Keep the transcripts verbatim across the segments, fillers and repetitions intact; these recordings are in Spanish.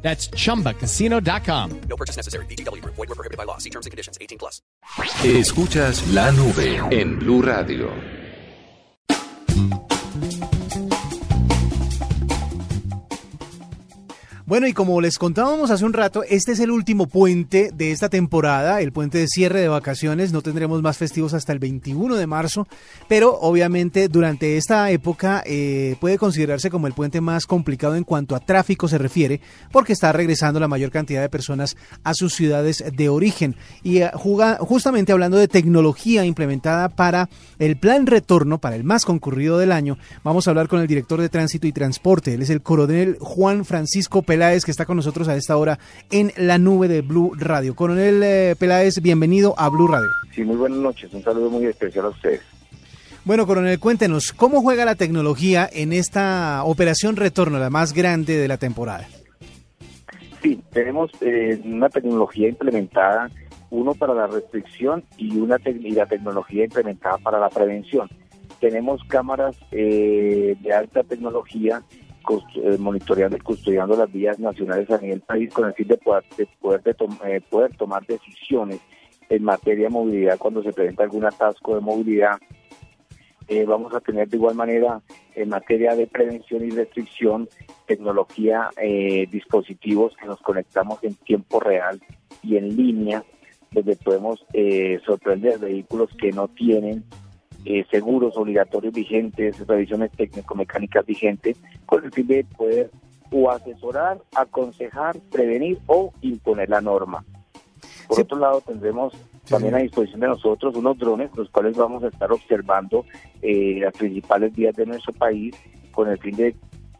That's chumba casino dot com. No purchase necessary. V G W Group. Void where prohibited by law. See terms and conditions. eighteen plus. Escuchas La Nube en Blu Radio. Bueno, y como les contábamos hace un rato, este es el último puente de esta temporada, el puente de cierre de vacaciones. No tendremos más festivos hasta el veintiuno de marzo, pero obviamente durante esta época eh, puede considerarse como el puente más complicado en cuanto a tráfico se refiere, porque está regresando la mayor cantidad de personas a sus ciudades de origen. Y juga, justamente hablando de tecnología implementada para el plan retorno, para el más concurrido del año, vamos a hablar con el director de Tránsito y Transporte. Él es el coronel Juan Francisco Pérez, que está con nosotros a esta hora en La Nube de Blu Radio. Coronel eh, Peláez, bienvenido a Blu Radio. Sí, muy buenas noches, un saludo muy especial a ustedes. Bueno, coronel, cuéntenos, ¿cómo juega la tecnología en esta operación retorno, la más grande de la temporada? Sí, tenemos eh, una tecnología implementada, uno para la restricción y una te- y la tecnología implementada para la prevención. Tenemos cámaras eh, de alta tecnología monitoreando y custodiando las vías nacionales a nivel país con el fin de poder, de poder, de to- eh, poder tomar decisiones en materia de movilidad cuando se presenta algún atasco de movilidad. Eh, vamos a tener de igual manera en materia de prevención y restricción tecnología, eh, dispositivos que nos conectamos en tiempo real y en línea, donde podemos eh, sorprender vehículos que no tienen Eh, seguros obligatorios vigentes, revisiones técnico-mecánicas vigentes, con el fin de poder o asesorar, aconsejar, prevenir o imponer la norma. Por sí. otro lado, tendremos también a disposición de nosotros unos drones, los cuales vamos a estar observando eh, las principales vías de nuestro país, con el fin de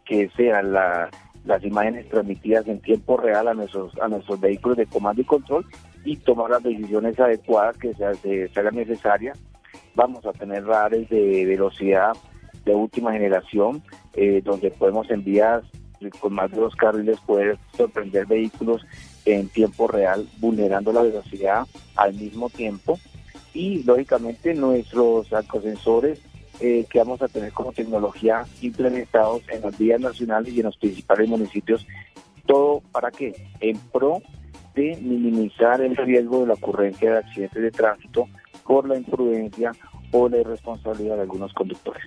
que sean la, las imágenes transmitidas en tiempo real a nuestros, a nuestros vehículos de comando y control y tomar las decisiones adecuadas que se, se, se hagan necesarias. Vamos a tener radares de velocidad de última generación, eh, donde podemos en vías con más de dos carriles poder sorprender vehículos en tiempo real, vulnerando la velocidad al mismo tiempo. Y lógicamente nuestros ecosensores eh, que vamos a tener como tecnología implementados en las vías nacionales y en los principales municipios, todo para qué, en pro de minimizar el riesgo de la ocurrencia de accidentes de tránsito por la imprudencia o la irresponsabilidad de algunos conductores.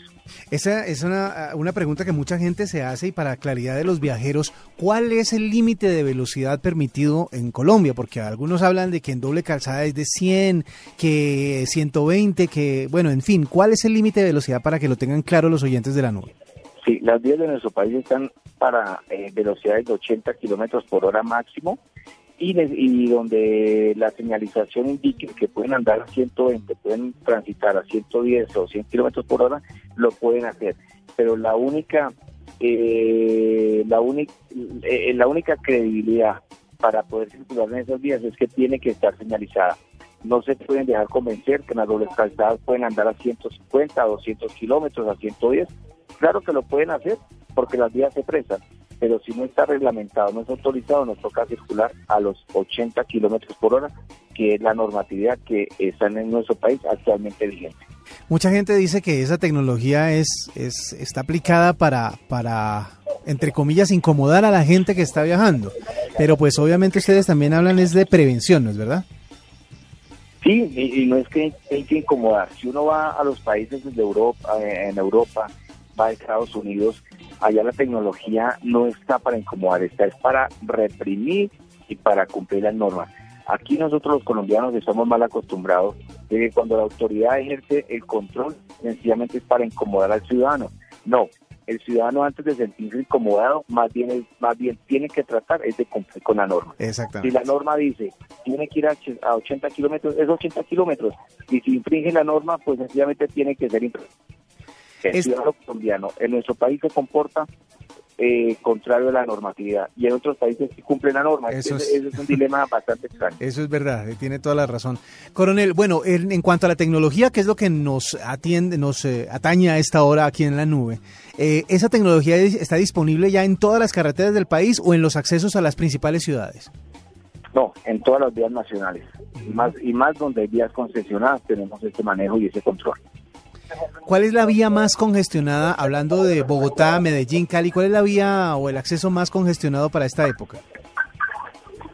Esa es una, una pregunta que mucha gente se hace, y para claridad de los viajeros, ¿cuál es el límite de velocidad permitido en Colombia? Porque algunos hablan de que en doble calzada es de cien, que ciento veinte, que bueno, en fin, ¿cuál es el límite de velocidad para que lo tengan claro los oyentes de La Nube? Sí, las vías de nuestro país están para eh, velocidades de ochenta kilómetros por hora máximo, y donde la señalización indique que pueden andar a ciento veinte, pueden transitar a ciento diez o cien kilómetros por hora, lo pueden hacer. Pero la única eh, la única eh, la única credibilidad para poder circular en esas vías es que tiene que estar señalizada. No se pueden dejar convencer que en las dobles calzadas pueden andar a ciento cincuenta, a doscientos kilómetros, a ciento diez. Claro que lo pueden hacer porque las vías se prestan, pero si no está reglamentado, no es autorizado, nos toca circular a los ochenta kilómetros por hora, que es la normatividad que está en nuestro país actualmente vigente. Mucha gente dice que esa tecnología es, es está aplicada para, para, entre comillas, incomodar a la gente que está viajando, pero pues obviamente ustedes también hablan es de prevención, ¿no es verdad? Sí, y, y no es que hay que incomodar. Si uno va a los países de Europa, en Europa, va a Estados Unidos, allá la tecnología no está para incomodar, está es para reprimir y para cumplir las normas. Aquí nosotros los colombianos estamos mal acostumbrados de que cuando la autoridad ejerce el control, sencillamente es para incomodar al ciudadano. No, el ciudadano antes de sentirse incomodado, más bien es, más bien tiene que tratar es de cumplir con la norma. Exactamente. Si la norma dice, tiene que ir a ochenta kilómetros, es ochenta kilómetros, y si infringe la norma, pues sencillamente tiene que ser infringido. El ciudadano colombiano en nuestro país se comporta eh, contrario a la normatividad, y en otros países sí cumplen la norma. Eso es, es, es un dilema bastante extraño. Eso es verdad, tiene toda la razón. Coronel, bueno, en, en cuanto a la tecnología, ¿qué es lo que nos atiende, nos eh, atañe a esta hora aquí en la nube? Eh, ¿Esa tecnología está disponible ya en todas las carreteras del país o en los accesos a las principales ciudades? No, en todas las vías nacionales, y más, y más donde hay vías concesionadas tenemos este manejo y ese control. ¿Cuál es la vía más congestionada, hablando de Bogotá, Medellín, Cali, cuál es la vía o el acceso más congestionado para esta época?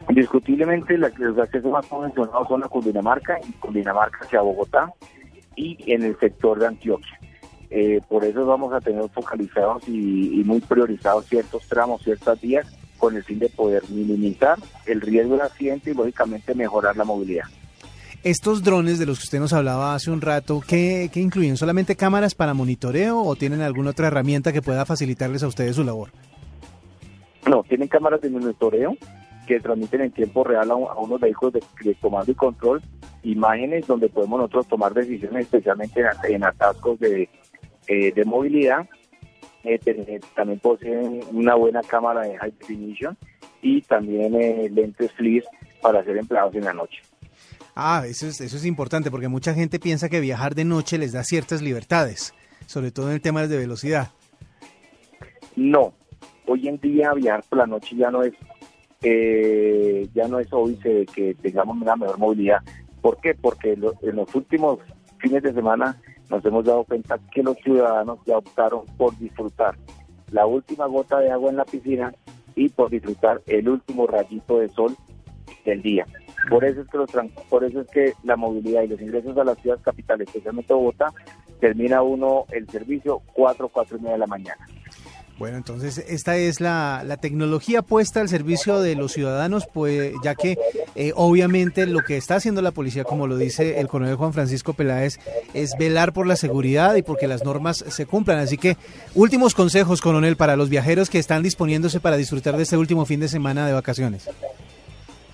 Indiscutiblemente los accesos más congestionados son la Cundinamarca y Cundinamarca hacia Bogotá y en el sector de Antioquia. Eh, por eso vamos a tener focalizados y, y muy priorizados ciertos tramos, ciertas vías, con el fin de poder minimizar el riesgo de accidente y lógicamente mejorar la movilidad. Estos drones de los que usted nos hablaba hace un rato, ¿qué, qué incluyen? ¿Solamente cámaras para monitoreo o tienen alguna otra herramienta que pueda facilitarles a ustedes su labor? No, tienen cámaras de monitoreo que transmiten en tiempo real a, un, a unos vehículos de, de comando y control, imágenes donde podemos nosotros tomar decisiones, especialmente en, en atascos de, eh, de movilidad. Eh, también poseen una buena cámara de high definition y también eh, lentes F L I R para ser empleados en la noche. Ah, eso es, eso es importante, porque mucha gente piensa que viajar de noche les da ciertas libertades, sobre todo en el tema de velocidad. No, hoy en día viajar por la noche ya no es eh, ya no es óbice de que tengamos una mejor movilidad. ¿Por qué? Porque lo, en los últimos fines de semana nos hemos dado cuenta que los ciudadanos ya optaron por disfrutar la última gota de agua en la piscina y por disfrutar el último rayito de sol del día. Por eso, es que los, por eso es que la movilidad y los ingresos a las ciudades capitales, especialmente Bogotá, termina uno el servicio cuatro, cuatro y media de la mañana. Bueno, entonces esta es la, la tecnología puesta al servicio de los ciudadanos, pues ya que eh, obviamente lo que está haciendo la policía, como lo dice el coronel Juan Francisco Peláez, es velar por la seguridad y porque las normas se cumplan. Así que últimos consejos, coronel, para los viajeros que están disponiéndose para disfrutar de este último fin de semana de vacaciones.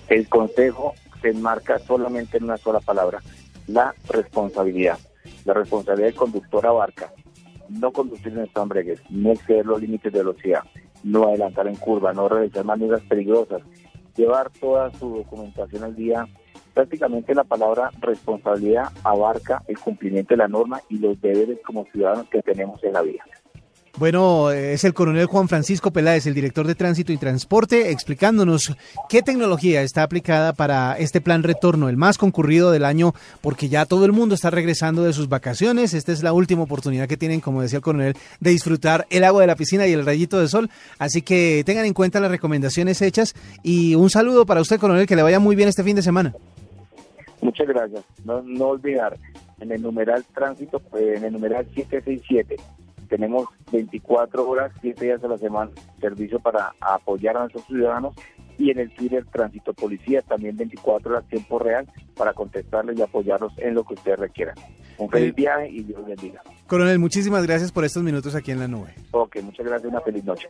El consejo se enmarca solamente en una sola palabra: la responsabilidad. La responsabilidad del conductor abarca no conducir en estambregues, no exceder los límites de velocidad, no adelantar en curva, no realizar maniobras peligrosas, llevar toda su documentación al día. Prácticamente la palabra responsabilidad abarca el cumplimiento de la norma y los deberes como ciudadanos que tenemos en la vida. Bueno, es el coronel Juan Francisco Peláez, el director de Tránsito y Transporte, explicándonos qué tecnología está aplicada para este plan retorno, el más concurrido del año, porque ya todo el mundo está regresando de sus vacaciones. Esta es la última oportunidad que tienen, como decía el coronel, de disfrutar el agua de la piscina y el rayito de sol. Así que tengan en cuenta las recomendaciones hechas y un saludo para usted, coronel, que le vaya muy bien este fin de semana. Muchas gracias. No, no olvidar, en el numeral tránsito, en el numeral siete seis siete, tenemos veinticuatro horas, siete días a la semana, servicio para apoyar a nuestros ciudadanos, y en el Twitter Tránsito Policía también veinticuatro horas, tiempo real, para contestarles y apoyarlos en lo que ustedes requieran. Un feliz sí. viaje y Dios bendiga. Coronel, muchísimas gracias por estos minutos aquí en la nube. Ok, muchas gracias y una feliz noche.